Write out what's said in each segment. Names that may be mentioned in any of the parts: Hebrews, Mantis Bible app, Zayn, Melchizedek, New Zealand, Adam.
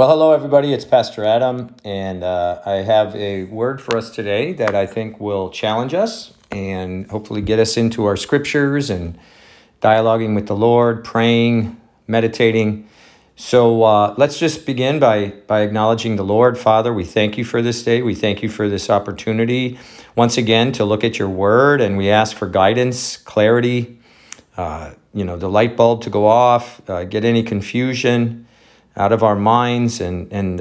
Well, hello, everybody. It's Pastor Adam, and I have a word for us today that I think will challenge us and hopefully get us into our scriptures and dialoguing with the Lord, praying, meditating. So let's just begin by acknowledging the Lord. Father, we thank you for this day. We thank you for this opportunity, once again, to look at your word, and we ask for guidance, clarity, the light bulb to go off, get any confusion out of our minds, and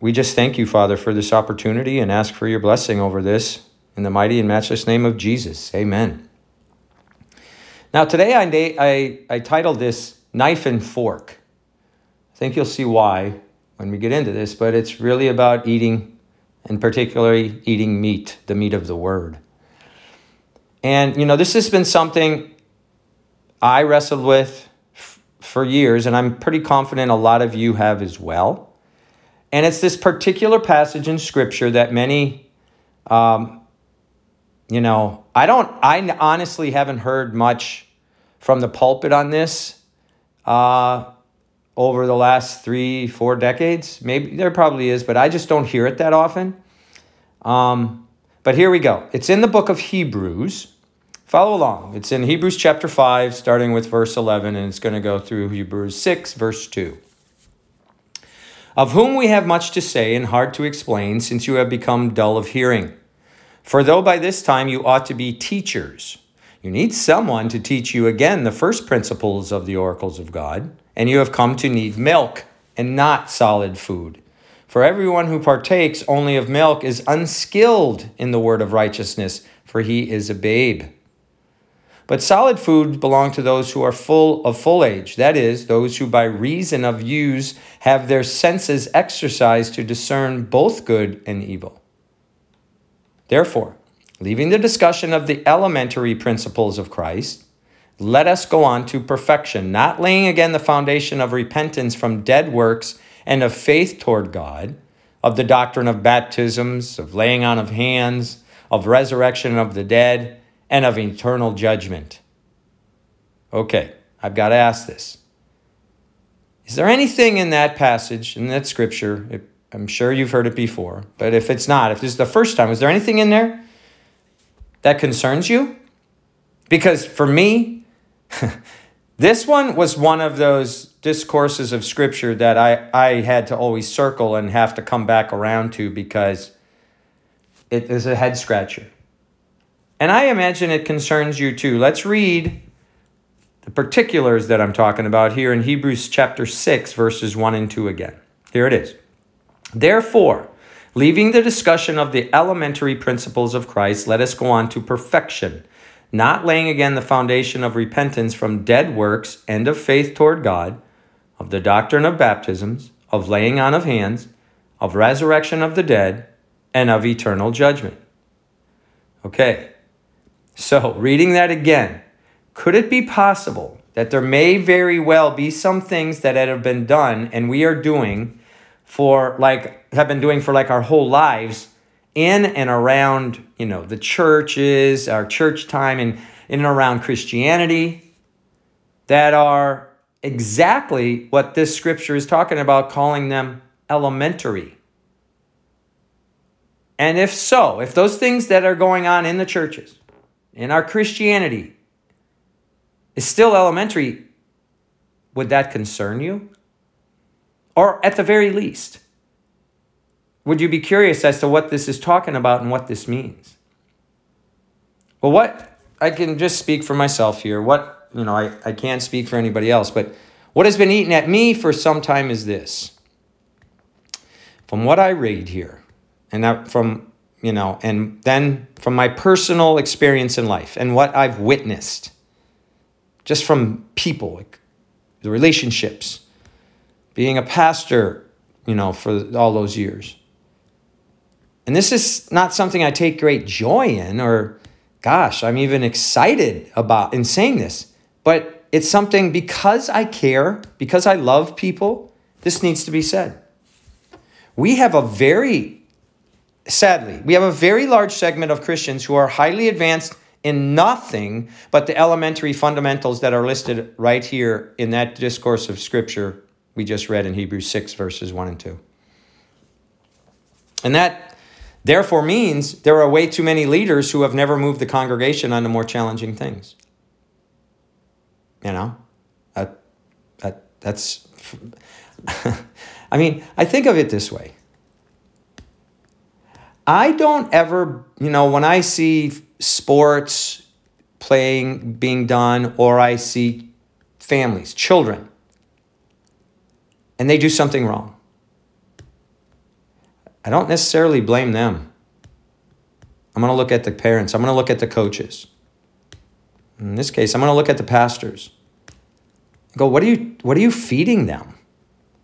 we just thank you, Father, for this opportunity and ask for your blessing over this in the mighty and matchless name of Jesus. Amen. Now, today I titled this Knife and Fork. I think you'll see why when we get into this, but it's really about eating, and particularly eating meat, the meat of the Word. And, this has been something I wrestled with for years, and I'm pretty confident a lot of you have as well. And it's this particular passage in Scripture that many, I honestly haven't heard much from the pulpit on this over the last 3-4 decades. Maybe there probably is, but I just don't hear it that often. But here we go. It's in the book of Hebrews. Follow along. It's in Hebrews chapter 5, starting with verse 11, and it's going to go through Hebrews 6, verse 2. Of whom we have much to say and hard to explain, since you have become dull of hearing. For though by this time you ought to be teachers, you need someone to teach you again the first principles of the oracles of God, and you have come to need milk and not solid food. For everyone who partakes only of milk is unskilled in the word of righteousness, for he is a babe. But solid food belongs to those who are full age, that is, those who by reason of use have their senses exercised to discern both good and evil. Therefore, leaving the discussion of the elementary principles of Christ, let us go on to perfection, not laying again the foundation of repentance from dead works and of faith toward God, of the doctrine of baptisms, of laying on of hands, of resurrection of the dead, and of eternal judgment. Okay, I've got to ask this. Is there anything in that passage, in that scripture, I'm sure you've heard it before, but if it's not, if this is the first time, is there anything in there that concerns you? Because for me, this one was one of those discourses of scripture that I had to always circle and have to come back around to because it is a head scratcher. And I imagine it concerns you too. Let's read the particulars that I'm talking about here in Hebrews chapter 6, verses 1 and 2 again. Here it is. Therefore, leaving the discussion of the elementary principles of Christ, let us go on to perfection, not laying again the foundation of repentance from dead works and of faith toward God, of the doctrine of baptisms, of laying on of hands, of resurrection of the dead, and of eternal judgment. Okay. So, reading that again, could it be possible that there may very well be some things that have been done and we are doing for our whole lives in and around, the churches, our church time, and in and around Christianity that are exactly what this scripture is talking about, calling them elementary? And if so, if those things that are going on in the churches, and our Christianity is still elementary, would that concern you? Or at the very least, would you be curious as to what this is talking about and what this means? Well, I can just speak for myself here. I can't speak for anybody else, but what has been eaten at me for some time is this. From what I read here, and that from and then from my personal experience in life and what I've witnessed just from people, like the relationships, being a pastor, for all those years. And this is not something I take great joy in or, gosh, I'm even excited about in saying this, but it's something because I care, because I love people, this needs to be said. We have a very large segment of Christians who are highly advanced in nothing but the elementary fundamentals that are listed right here in that discourse of Scripture we just read in Hebrews 6, verses 1 and 2. And that therefore means there are way too many leaders who have never moved the congregation onto more challenging things. You know, that's, I mean, I think of it this way. I don't ever, you know, when I see sports playing being done, or I see families, children, and they do something wrong, I don't necessarily blame them. I'm going to look at the parents. I'm going to look at the coaches. In this case, I'm going to look at the pastors. I go, what are you feeding them?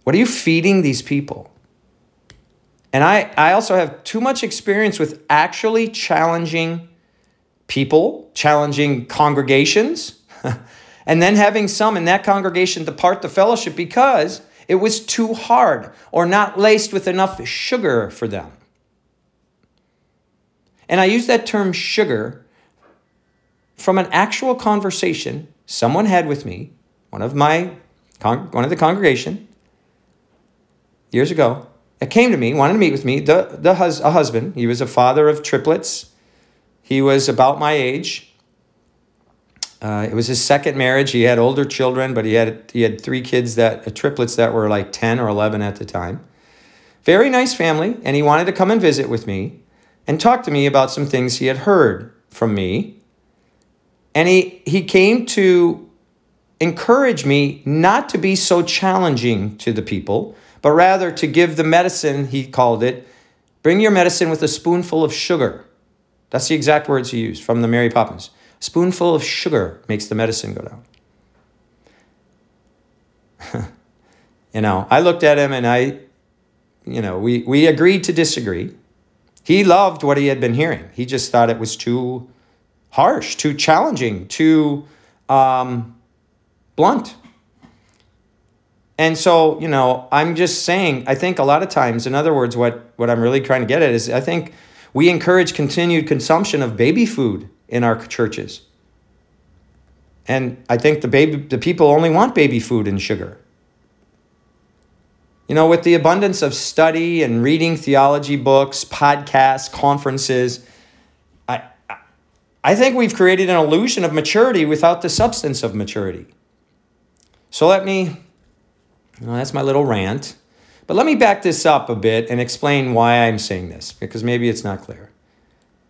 What are you feeding these people? And I also have too much experience with actually challenging people, challenging congregations, and then having some in that congregation depart the fellowship because it was too hard or not laced with enough sugar for them. And I use that term sugar from an actual conversation someone had with me, one of the congregation years ago. It came to me, wanted to meet with me, a husband. He was a father of triplets. He was about my age. It was his second marriage. He had older children, but he had three kids, triplets that were like 10 or 11 at the time. Very nice family, and he wanted to come and visit with me and talk to me about some things he had heard from me. And he came to encourage me not to be so challenging to the people, but rather to give the medicine, he called it, bring your medicine with a spoonful of sugar. That's the exact words he used from the Mary Poppins. Spoonful of sugar makes the medicine go down. You know, I looked at him and we agreed to disagree. He loved what he had been hearing. He just thought it was too harsh, too challenging, too blunt. And so, you know, I'm just saying, I think a lot of times, in other words, what I'm really trying to get at is I think we encourage continued consumption of baby food in our churches. And I think the people only want baby food and sugar. You know, with the abundance of study and reading theology books, podcasts, conferences, I think we've created an illusion of maturity without the substance of maturity. So let me... Well, that's my little rant. But let me back this up a bit and explain why I'm saying this, because maybe it's not clear.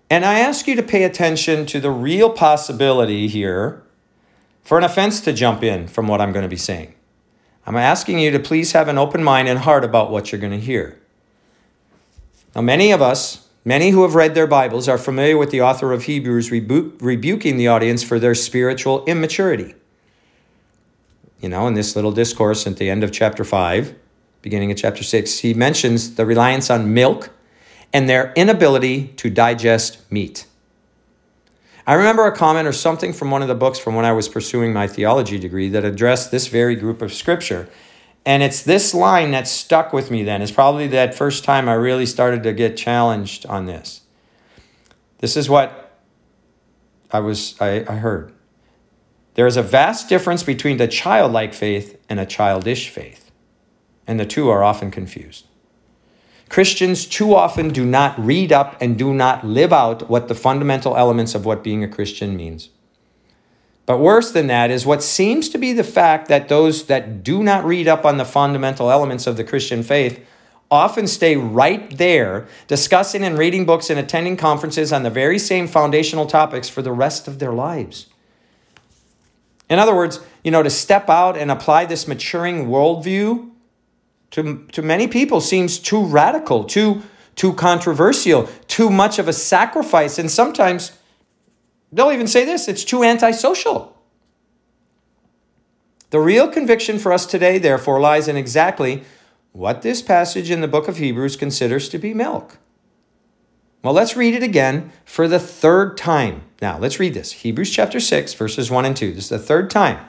And I ask you to pay attention to the real possibility here for an offense to jump in from what I'm going to be saying. I'm asking you to please have an open mind and heart about what you're going to hear. Now, many of us, many who have read their Bibles, are familiar with the author of Hebrews rebuking the audience for their spiritual immaturity. You know, in this little discourse at the end of chapter 5, beginning of chapter 6, he mentions the reliance on milk and their inability to digest meat. I remember a comment or something from one of the books from when I was pursuing my theology degree that addressed this very group of scripture. And it's this line that stuck with me then. It's probably that first time I really started to get challenged on this. This is what I heard. There is a vast difference between the childlike faith and a childish faith, and the two are often confused. Christians too often do not read up and do not live out what the fundamental elements of what being a Christian means. But worse than that is what seems to be the fact that those that do not read up on the fundamental elements of the Christian faith often stay right there, discussing and reading books and attending conferences on the very same foundational topics for the rest of their lives. In other words, you know, to step out and apply this maturing worldview to many people seems too radical, too controversial, too much of a sacrifice. And sometimes they'll even say this, it's too antisocial. The real conviction for us today, therefore, lies in exactly what this passage in the book of Hebrews considers to be milk. Well, let's read it again for the third time. Now, let's read this. Hebrews chapter 6, verses 1 and 2. This is the third time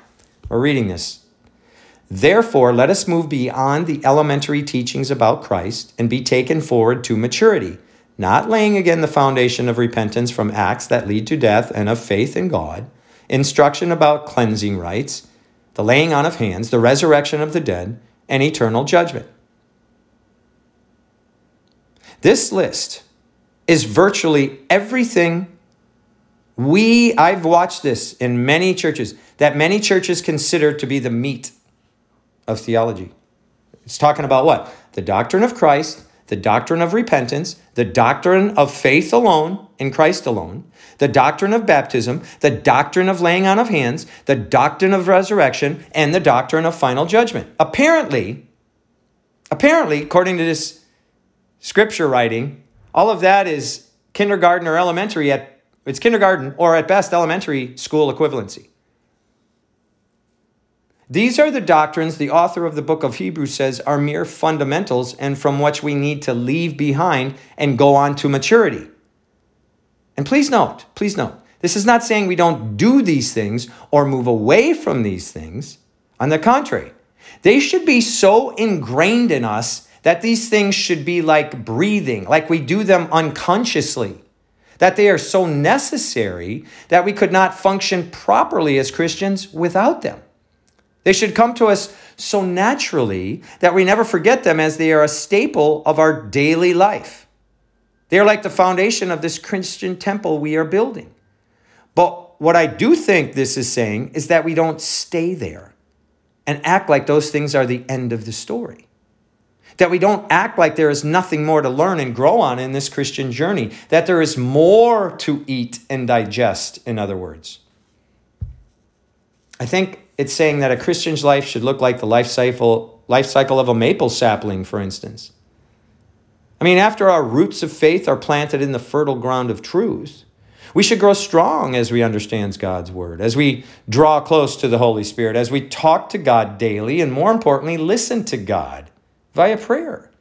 we're reading this. Therefore, let us move beyond the elementary teachings about Christ and be taken forward to maturity, not laying again the foundation of repentance from acts that lead to death and of faith in God, instruction about cleansing rites, the laying on of hands, the resurrection of the dead, and eternal judgment. This list is virtually everything I've watched this in many churches, that many churches consider to be the meat of theology. It's talking about what? The doctrine of Christ, the doctrine of repentance, the doctrine of faith alone in Christ alone, the doctrine of baptism, the doctrine of laying on of hands, the doctrine of resurrection, and the doctrine of final judgment. Apparently, according to this scripture writing, all of that is kindergarten or elementary at It's kindergarten or at best elementary school equivalency. These are the doctrines the author of the book of Hebrews says are mere fundamentals and from which we need to leave behind and go on to maturity. And please note, this is not saying we don't do these things or move away from these things. On the contrary, they should be so ingrained in us that these things should be like breathing, like we do them unconsciously, that they are so necessary that we could not function properly as Christians without them. They should come to us so naturally that we never forget them, as they are a staple of our daily life. They are like the foundation of this Christian temple we are building. But what I do think this is saying is that we don't stay there and act like those things are the end of the story. That we don't act like there is nothing more to learn and grow on in this Christian journey, that there is more to eat and digest, in other words. I think it's saying that a Christian's life should look like the life cycle of a maple sapling, for instance. I mean, after our roots of faith are planted in the fertile ground of truth, we should grow strong as we understand God's word, as we draw close to the Holy Spirit, as we talk to God daily, and more importantly, listen to God via prayer,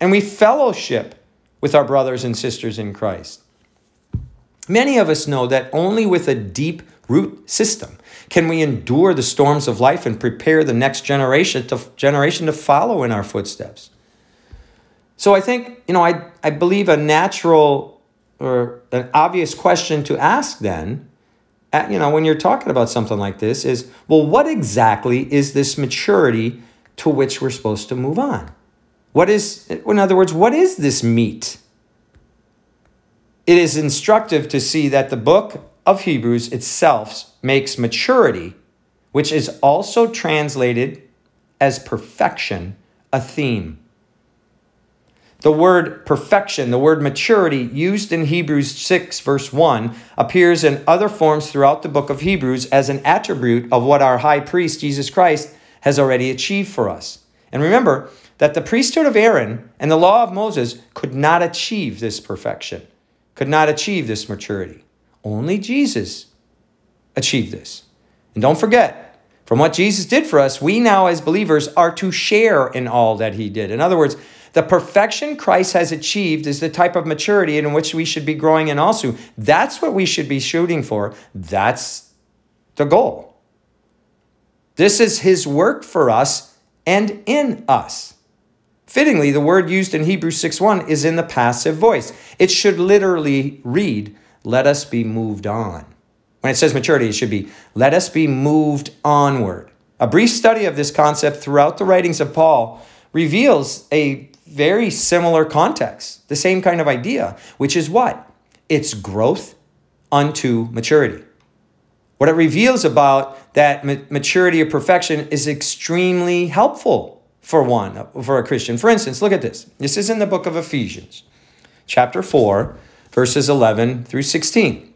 and we fellowship with our brothers and sisters in Christ. Many of us know that only with a deep root system can we endure the storms of life and prepare the next generation to follow in our footsteps. So I think, I believe a natural or an obvious question to ask then, when you're talking about something like this is, well, what exactly is this maturity to which we're supposed to move on? What is this meat? It is instructive to see that the book of Hebrews itself makes maturity, which is also translated as perfection, a theme. The word perfection, the word maturity, used in Hebrews 6, verse 1, appears in other forms throughout the book of Hebrews as an attribute of what our high priest, Jesus Christ, has already achieved for us. And remember that the priesthood of Aaron and the law of Moses could not achieve this perfection, could not achieve this maturity. Only Jesus achieved this. And don't forget, from what Jesus did for us, we now as believers are to share in all that he did. In other words, the perfection Christ has achieved is the type of maturity in which we should be growing in also. That's what we should be shooting for. That's the goal. This is his work for us and in us. Fittingly, the word used in Hebrews 6:1 is in the passive voice. It should literally read, let us be moved on. When it says maturity, it should be, let us be moved onward. A brief study of this concept throughout the writings of Paul reveals a very similar context, the same kind of idea, which is what? It's growth unto maturity. What it reveals about that maturity of perfection is extremely helpful for a Christian. For instance, look at this. This is in the book of Ephesians, chapter 4, verses 11 through 16.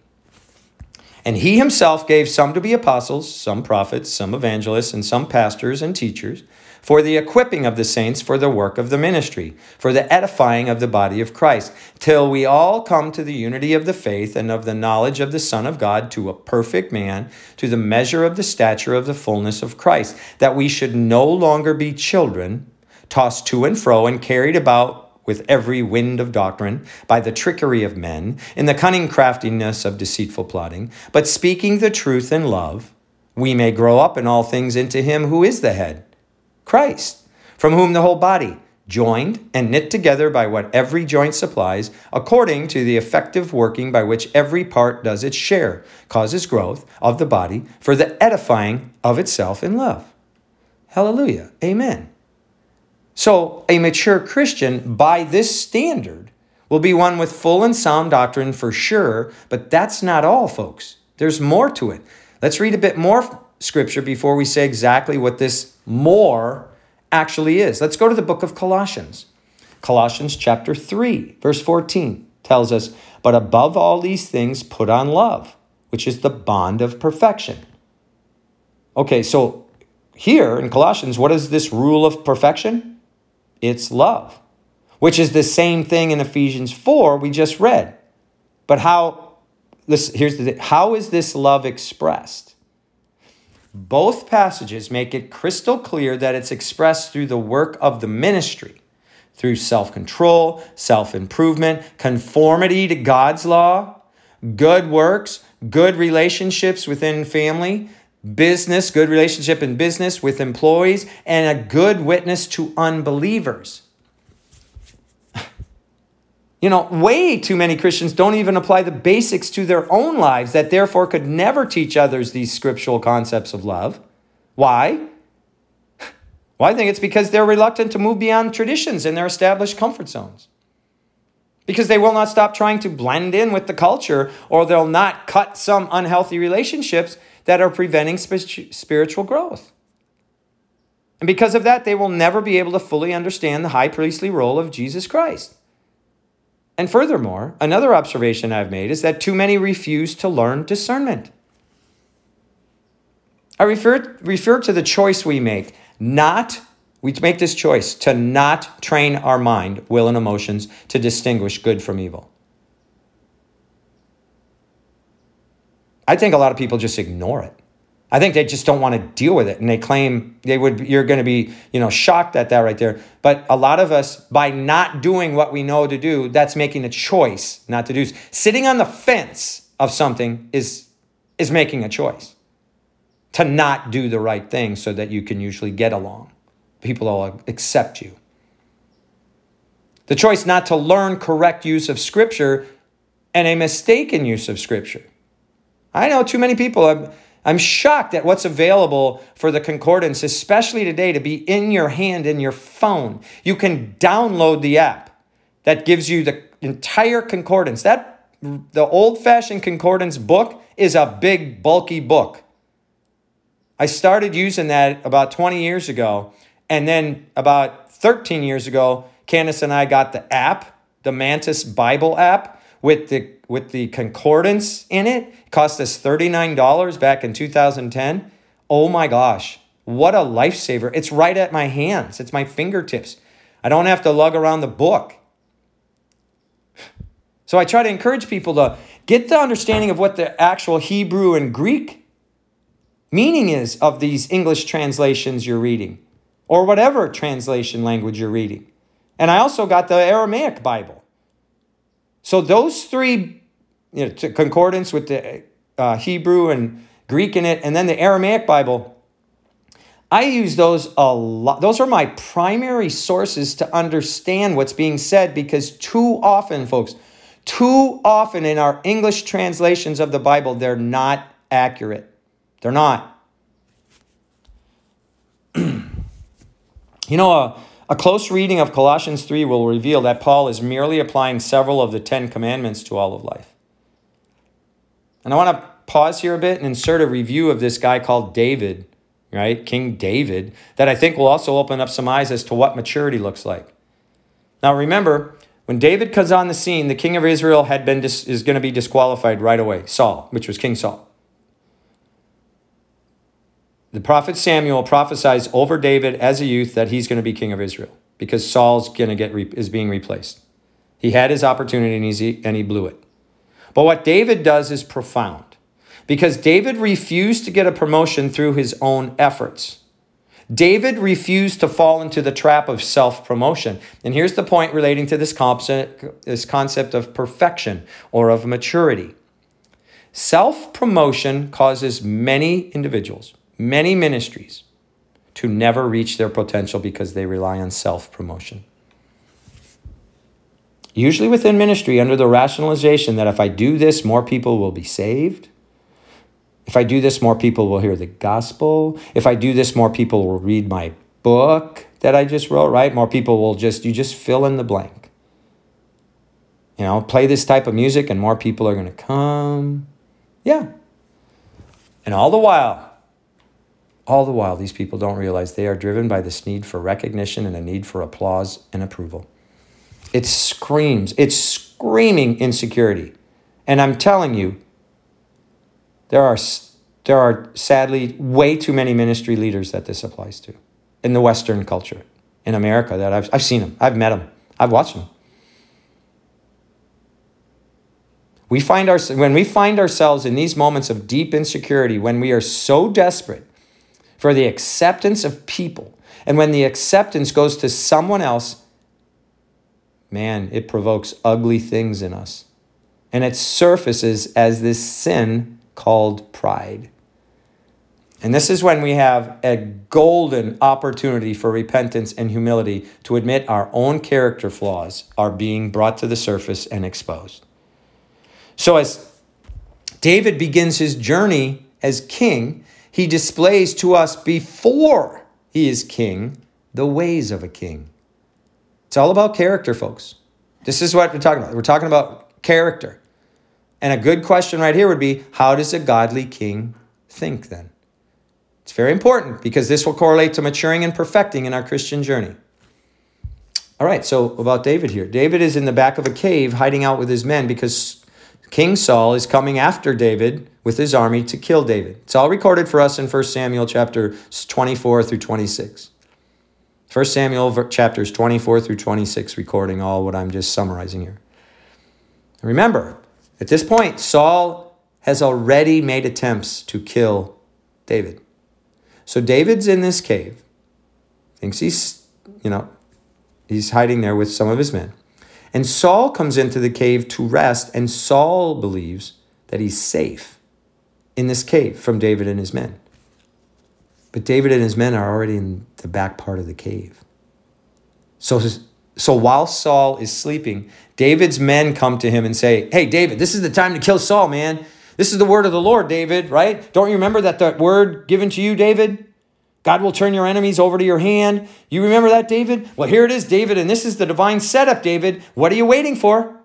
And he himself gave some to be apostles, some prophets, some evangelists, and some pastors and teachers, for the equipping of the saints for the work of the ministry, for the edifying of the body of Christ, till we all come to the unity of the faith and of the knowledge of the Son of God, to a perfect man, to the measure of the stature of the fullness of Christ, that we should no longer be children, tossed to and fro and carried about with every wind of doctrine, by the trickery of men, in the cunning craftiness of deceitful plotting, but speaking the truth in love, we may grow up in all things into him who is the head, Christ, from whom the whole body, joined and knit together by what every joint supplies, according to the effective working by which every part does its share, causes growth of the body for the edifying of itself in love. Hallelujah. Amen. So a mature Christian, by this standard, will be one with full and sound doctrine for sure, but that's not all, folks. There's more to it. Let's read a bit more scripture before we say exactly what this more actually is. Let's go to the book of Colossians. Colossians chapter 3, verse 14 tells us, "But above all these things, put on love, which is the bond of perfection." Okay, so here in Colossians, what is this rule of perfection? It's love, which is the same thing in Ephesians 4 we just read. But how is this love expressed? Both passages make it crystal clear that it's expressed through the work of the ministry, through self-control, self-improvement, conformity to God's law, good works, good relationships within family, business, good relationship in business with employees, and a good witness to unbelievers. You know, way too many Christians don't even apply the basics to their own lives, that therefore could never teach others these scriptural concepts of love. Why? Well, I think it's because they're reluctant to move beyond traditions and their established comfort zones. Because they will not stop trying to blend in with the culture, or they'll not cut some unhealthy relationships that are preventing spiritual growth. And because of that, they will never be able to fully understand the high priestly role of Jesus Christ. And furthermore, another observation I've made is that too many refuse to learn discernment. I refer to the choice we make. We make this choice to not train our mind, will, and emotions to distinguish good from evil. I think a lot of people just ignore it. I think they just don't want to deal with it, and they claim you're going to be, shocked at that right there. But a lot of us, by not doing what we know to do, that's making a choice not to do. Sitting on the fence of something is making a choice to not do the right thing so that you can usually get along. People will accept you. The choice not to learn correct use of Scripture and a mistaken use of Scripture. I know too many people I'm shocked at what's available for the concordance, especially today, to be in your hand, in your phone. You can download the app that gives you the entire concordance. The old-fashioned concordance book is a big, bulky book. I started using that about 20 years ago, and then about 13 years ago, Candace and I got the app, the Mantis Bible app, with the concordance in it. It cost us $39 back in 2010. Oh my gosh, what a lifesaver. It's right at my hands. It's my fingertips. I don't have to lug around the book. So I try to encourage people to get the understanding of what the actual Hebrew and Greek meaning is of these English translations you're reading, or whatever translation language you're reading. And I also got the Aramaic Bible. So those three, concordance with the Hebrew and Greek in it, and then the Aramaic Bible, I use those a lot. Those are my primary sources to understand what's being said, because too often, folks, in our English translations of the Bible, they're not accurate. They're not. A close reading of Colossians 3 will reveal that Paul is merely applying several of the 10 commandments to all of life. And I want to pause here a bit and insert a review of this guy called David, right? King David, that I think will also open up some eyes as to what maturity looks like. Now remember, when David comes on the scene, the king of Israel is going to be disqualified right away, Saul, which was King Saul. The prophet Samuel prophesies over David as a youth that he's going to be king of Israel, because Saul's going to is being replaced. He had his opportunity and he blew it. But what David does is profound, because David refused to get a promotion through his own efforts. David refused to fall into the trap of self-promotion. And here's the point relating to this concept of perfection or of maturity. Self-promotion causes many individuals, many ministries, to never reach their potential because they rely on self-promotion. Usually within ministry, under the rationalization that if I do this, more people will be saved. If I do this, more people will hear the gospel. If I do this, more people will read my book. that I just wrote, right? More people will you just fill in the blank. You know, play this type of music and more people are going to come. Yeah. And all the while, these people don't realize they are driven by this need for recognition and a need for applause and approval. It's screaming insecurity. And I'm telling you, there are sadly way too many ministry leaders that this applies to in the Western culture, in America, that I've seen them, I've met them, I've watched them. When we find ourselves in these moments of deep insecurity, when we are so desperate for the acceptance of people, and when the acceptance goes to someone else, man, it provokes ugly things in us. And it surfaces as this sin called pride. And this is when we have a golden opportunity for repentance and humility to admit our own character flaws are being brought to the surface and exposed. So as David begins his journey as king, he displays to us before he is king the ways of a king. It's all about character, folks. This is what we're talking about. We're talking about character. And a good question right here would be, how does a godly king think then? It's very important because this will correlate to maturing and perfecting in our Christian journey. All right, so about David here. David is in the back of a cave hiding out with his men because King Saul is coming after David with his army to kill David. It's all recorded for us in 1 Samuel chapters 24 through 26. 1 Samuel chapters 24 through 26, recording all what I'm just summarizing here. Remember, at this point, Saul has already made attempts to kill David. So David's in this cave, thinks he's hiding there with some of his men. And Saul comes into the cave to rest, and Saul believes that he's safe in this cave from David and his men. But David and his men are already in the back part of the cave. So while Saul is sleeping, David's men come to him and say, hey, David, this is the time to kill Saul, man. This is the word of the Lord, David, right? Don't you remember that word given to you, David? God will turn your enemies over to your hand. You remember that, David? Well, here it is, David, and this is the divine setup, David. What are you waiting for?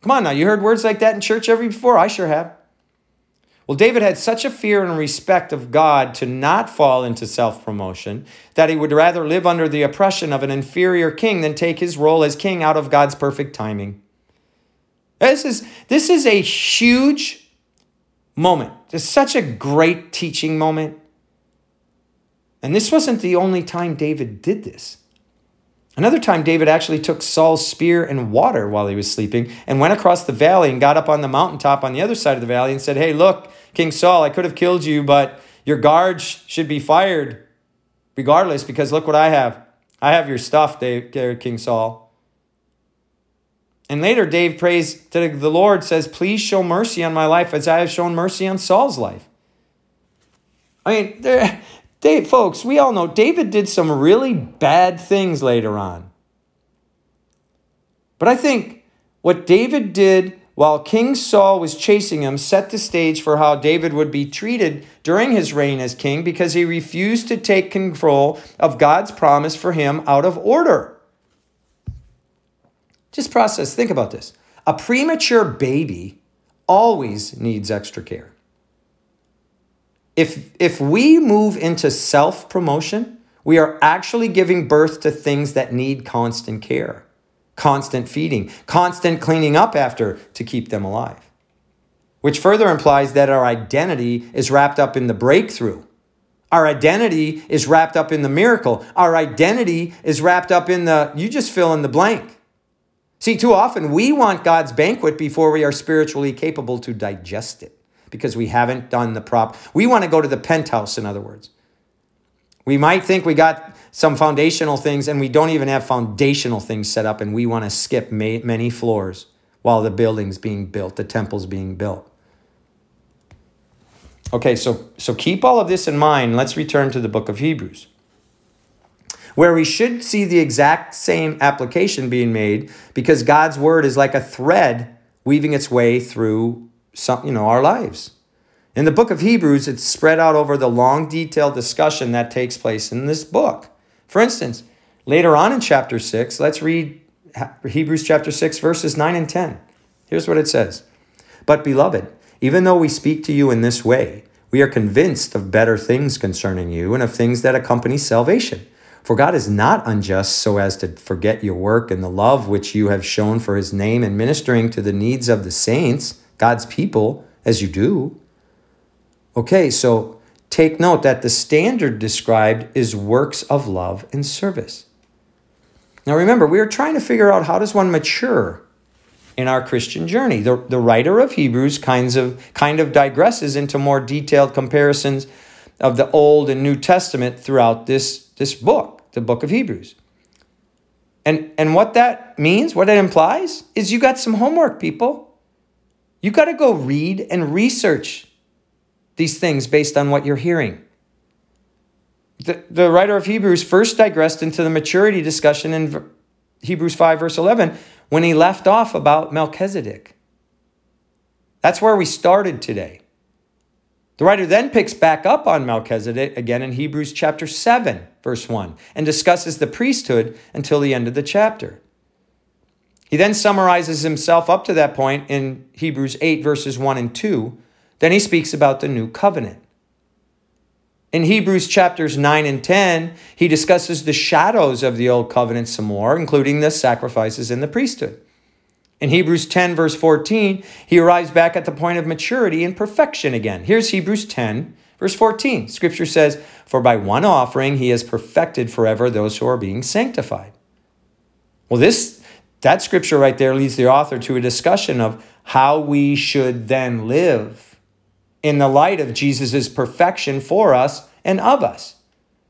Come on now, you heard words like that in church ever before? I sure have. Well, David had such a fear and respect of God to not fall into self-promotion that he would rather live under the oppression of an inferior king than take his role as king out of God's perfect timing. This is a huge moment. It's such a great teaching moment. And this wasn't the only time David did this. Another time, David actually took Saul's spear and water while he was sleeping and went across the valley and got up on the mountaintop on the other side of the valley and said, hey, look, King Saul, I could have killed you, but your guards should be fired regardless because look what I have. I have your stuff, King Saul. And later, David prays to the Lord, says, please show mercy on my life as I have shown mercy on Saul's life. I mean, folks, we all know David did some really bad things later on. But I think what David did while King Saul was chasing him set the stage for how David would be treated during his reign as king because he refused to take control of God's promise for him out of order. Just process, think about this. A premature baby always needs extra care. If we move into self-promotion, we are actually giving birth to things that need constant care, constant feeding, constant cleaning up after to keep them alive, which further implies that our identity is wrapped up in the breakthrough. Our identity is wrapped up in the miracle. Our identity is wrapped up in you just fill in the blank. See, too often we want God's banquet before we are spiritually capable to digest it. Because we haven't done the prop. We want to go to the penthouse, in other words. We might think we got some foundational things and we don't even have foundational things set up and we want to skip many floors while the building's being built, the temple's being built. Okay, so keep all of this in mind. Let's return to the book of Hebrews, where we should see the exact same application being made because God's word is like a thread weaving its way through our lives. In the book of Hebrews, it's spread out over the long, detailed discussion that takes place in this book. For instance, Later on in chapter 6, let's read Hebrews chapter 6, verses 9 and 10. Here's what it says. But beloved, even though we speak to you in this way, we are convinced of better things concerning you and of things that accompany salvation. For God is not unjust so as to forget your work and the love which you have shown for his name in ministering to the needs of the saints, God's people, as you do. Okay, so take note that the standard described is works of love and service. Now remember, we are trying to figure out how does one mature in our Christian journey. The writer of Hebrews kind of digresses into more detailed comparisons of the Old and New Testament throughout this book, the book of Hebrews. And what that means, what it implies, is you got some homework, people. You got to go read and research these things based on what you're hearing. The writer of Hebrews first digressed into the maturity discussion in Hebrews 5, verse 11, when he left off about Melchizedek. That's where we started today. The writer then picks back up on Melchizedek again in Hebrews chapter 7, verse 1, and discusses the priesthood until the end of the chapter. He then summarizes himself up to that point in Hebrews 8, verses 1 and 2. Then he speaks about the new covenant. In Hebrews chapters 9 and 10, he discusses the shadows of the old covenant some more, including the sacrifices and the priesthood. In Hebrews 10, verse 14, he arrives back at the point of maturity and perfection again. Here's Hebrews 10, verse 14. Scripture says, "For by one offering he has perfected forever those who are being sanctified." Well, that scripture right there leads the author to a discussion of how we should then live in the light of Jesus' perfection for us and of us.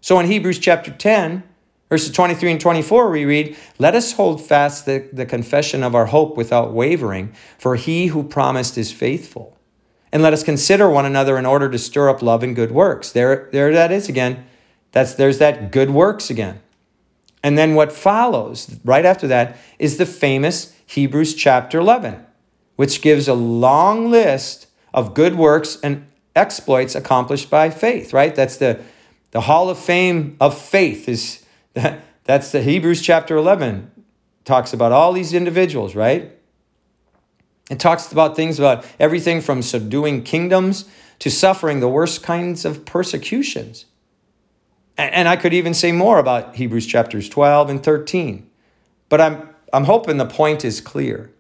So in Hebrews chapter 10, verses 23 and 24, we read, "Let us hold fast the confession of our hope without wavering, for he who promised is faithful. And let us consider one another in order to stir up love and good works." There that is again. There's that good works again. And then what follows right after that is the famous Hebrews chapter 11, which gives a long list of good works and exploits accomplished by faith, right? That's the Hall of Fame of faith. That's the Hebrews chapter 11. Talks about all these individuals, right? It talks about things about everything from subduing kingdoms to suffering the worst kinds of persecutions. And I could even say more about Hebrews chapters 12 and 13. But I'm hoping the point is clear.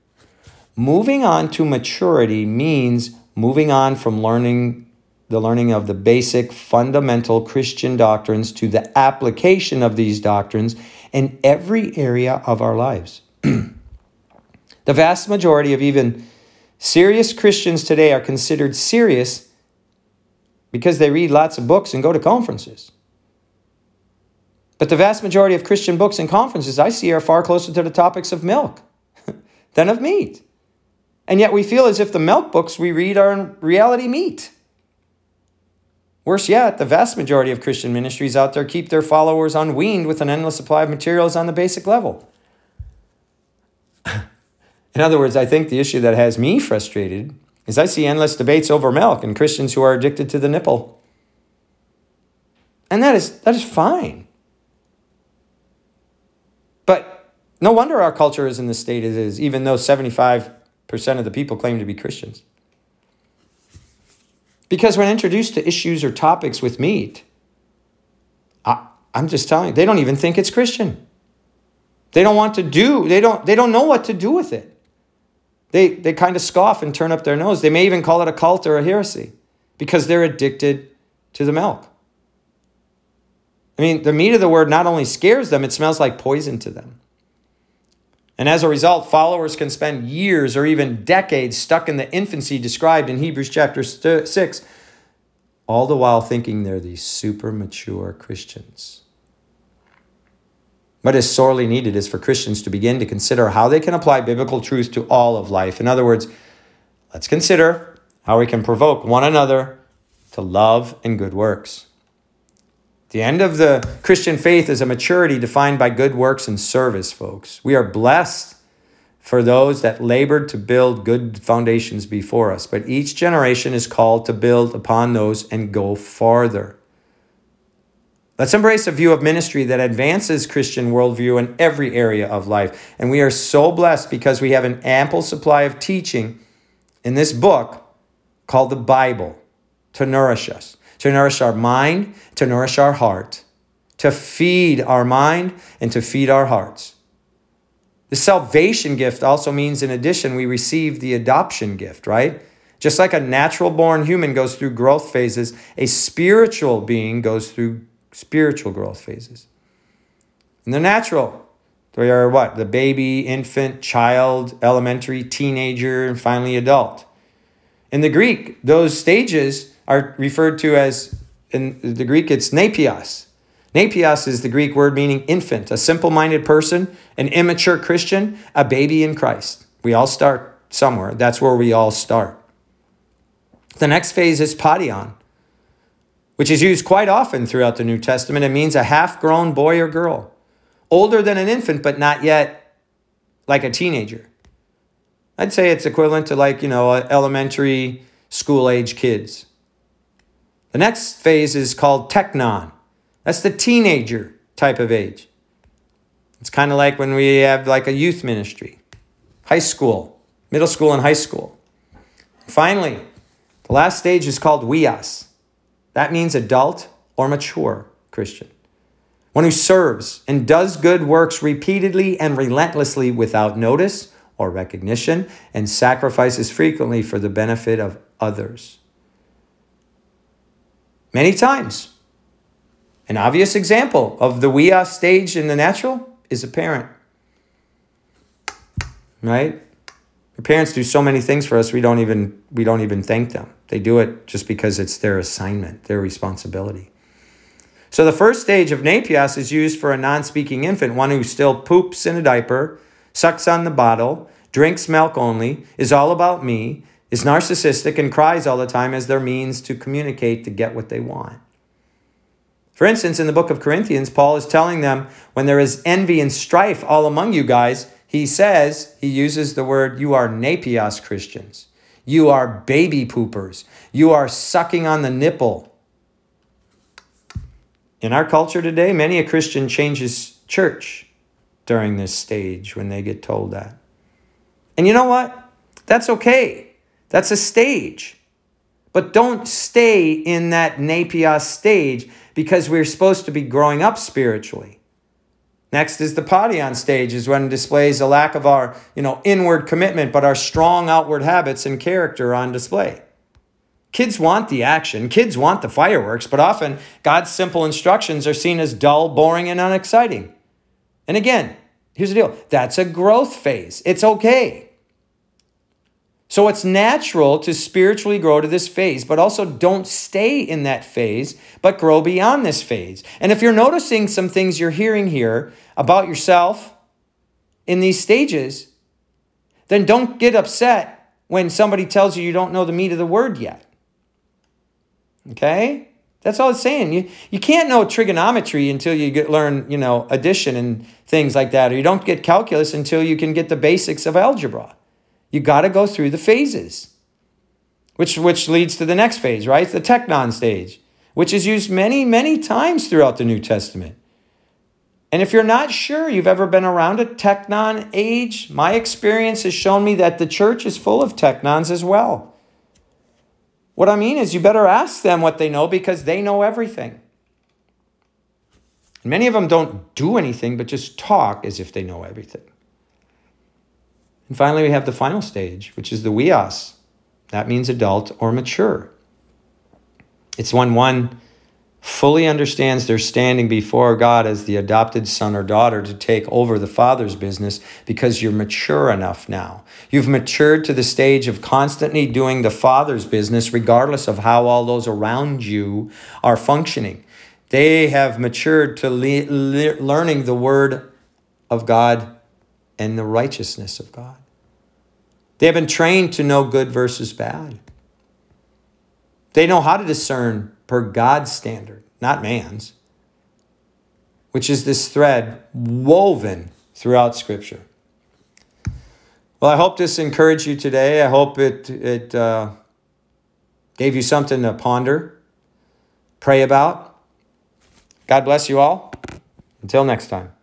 Moving on to maturity means moving on from learning of the basic fundamental Christian doctrines to the application of these doctrines in every area of our lives. The vast majority of even serious Christians today are considered serious because they read lots of books and go to conferences. But the vast majority of Christian books and conferences I see are far closer to the topics of milk than of meat. And yet we feel as if the milk books we read are in reality meat. Worse yet, the vast majority of Christian ministries out there keep their followers unweaned with an endless supply of materials on the basic level. In other words, I think the issue that has me frustrated is I see endless debates over milk and Christians who are addicted to the nipple. And that is fine. But no wonder our culture is in the state it is, even though 75% of the people claim to be Christians. Because when introduced to issues or topics with meat, I'm just telling you, they don't even think it's Christian. They don't know what to do with it. They kind of scoff and turn up their nose. They may even call it a cult or a heresy because they're addicted to the milk. I mean, the meat of the word not only scares them, it smells like poison to them. And as a result, followers can spend years or even decades stuck in the infancy described in Hebrews chapter 6, all the while thinking they're these super mature Christians. What is sorely needed is for Christians to begin to consider how they can apply biblical truth to all of life. In other words, let's consider how we can provoke one another to love and good works. The end of the Christian faith is a maturity defined by good works and service, folks. We are blessed for those that labored to build good foundations before us, but each generation is called to build upon those and go farther. Let's embrace a view of ministry that advances Christian worldview in every area of life. And we are so blessed because we have an ample supply of teaching in this book called the Bible to nourish us, to nourish our mind, to nourish our heart, to feed our mind and to feed our hearts. The salvation gift also means, in addition, we receive the adoption gift, right? Just like a natural-born human goes through growth phases, a spiritual being goes through spiritual growth phases. And they're natural. They are what? The baby, infant, child, elementary, teenager, and finally adult. In the Greek, those stages are referred to as, in the Greek, it's napios. Napios is the Greek word meaning infant, a simple-minded person, an immature Christian, a baby in Christ. We all start somewhere. That's where we all start. The next phase is paedion, which is used quite often throughout the New Testament. It means a half-grown boy or girl, older than an infant, but not yet like a teenager. I'd say it's equivalent to elementary school-age kids. The next phase is called teknon. That's the teenager type of age. It's kind of like when we have a youth ministry, high school, middle school and high school. Finally, the last stage is called weos. That means adult or mature Christian. One who serves and does good works repeatedly and relentlessly without notice or recognition and sacrifices frequently for the benefit of others. Many times, an obvious example of the weos stage in the natural is a parent, right? Our parents do so many things for us, we don't even thank them. They do it just because it's their assignment, their responsibility. So the first stage of napios is used for a non-speaking infant, one who still poops in a diaper, sucks on the bottle, drinks milk only, is all about me, is narcissistic, and cries all the time as their means to communicate to get what they want. For instance, in the book of Corinthians, Paul is telling them, when there is envy and strife all among you guys, he says, he uses the word, you are napios Christians. You are baby poopers. You are sucking on the nipple. In our culture today, many a Christian changes church during this stage when they get told that. And you know what? That's okay. That's a stage. But don't stay in that napios stage, because we're supposed to be growing up spiritually. Next is the paedion stage, is when it displays a lack of our inward commitment, but our strong outward habits and character on display. Kids want the action. Kids want the fireworks, but often God's simple instructions are seen as dull, boring, and unexciting. And again, here's the deal. That's a growth phase. It's okay. So it's natural to spiritually grow to this phase, but also don't stay in that phase, but grow beyond this phase. And if you're noticing some things you're hearing here about yourself in these stages, then don't get upset when somebody tells you you don't know the meat of the word yet. Okay? That's all it's saying. You can't know trigonometry until you learn addition and things like that, or you don't get calculus until you can get the basics of algebra. You got to go through the phases, which leads to the next phase, right? The teknon stage, which is used many, many times throughout the New Testament. And if you're not sure you've ever been around a teknon age, my experience has shown me that the church is full of teknons as well. What I mean is you better ask them what they know, because they know everything. Many of them don't do anything but just talk as if they know everything. And finally, we have the final stage, which is the weos. That means adult or mature. It's when one fully understands they're standing before God as the adopted son or daughter to take over the father's business, because you're mature enough now. You've matured to the stage of constantly doing the father's business, regardless of how all those around you are functioning. They have matured to learning the word of God and the righteousness of God. They have been trained to know good versus bad. They know how to discern per God's standard, not man's, which is this thread woven throughout Scripture. Well, I hope this encouraged you today. I hope it gave you something to ponder, pray about, God bless you all. Until next time.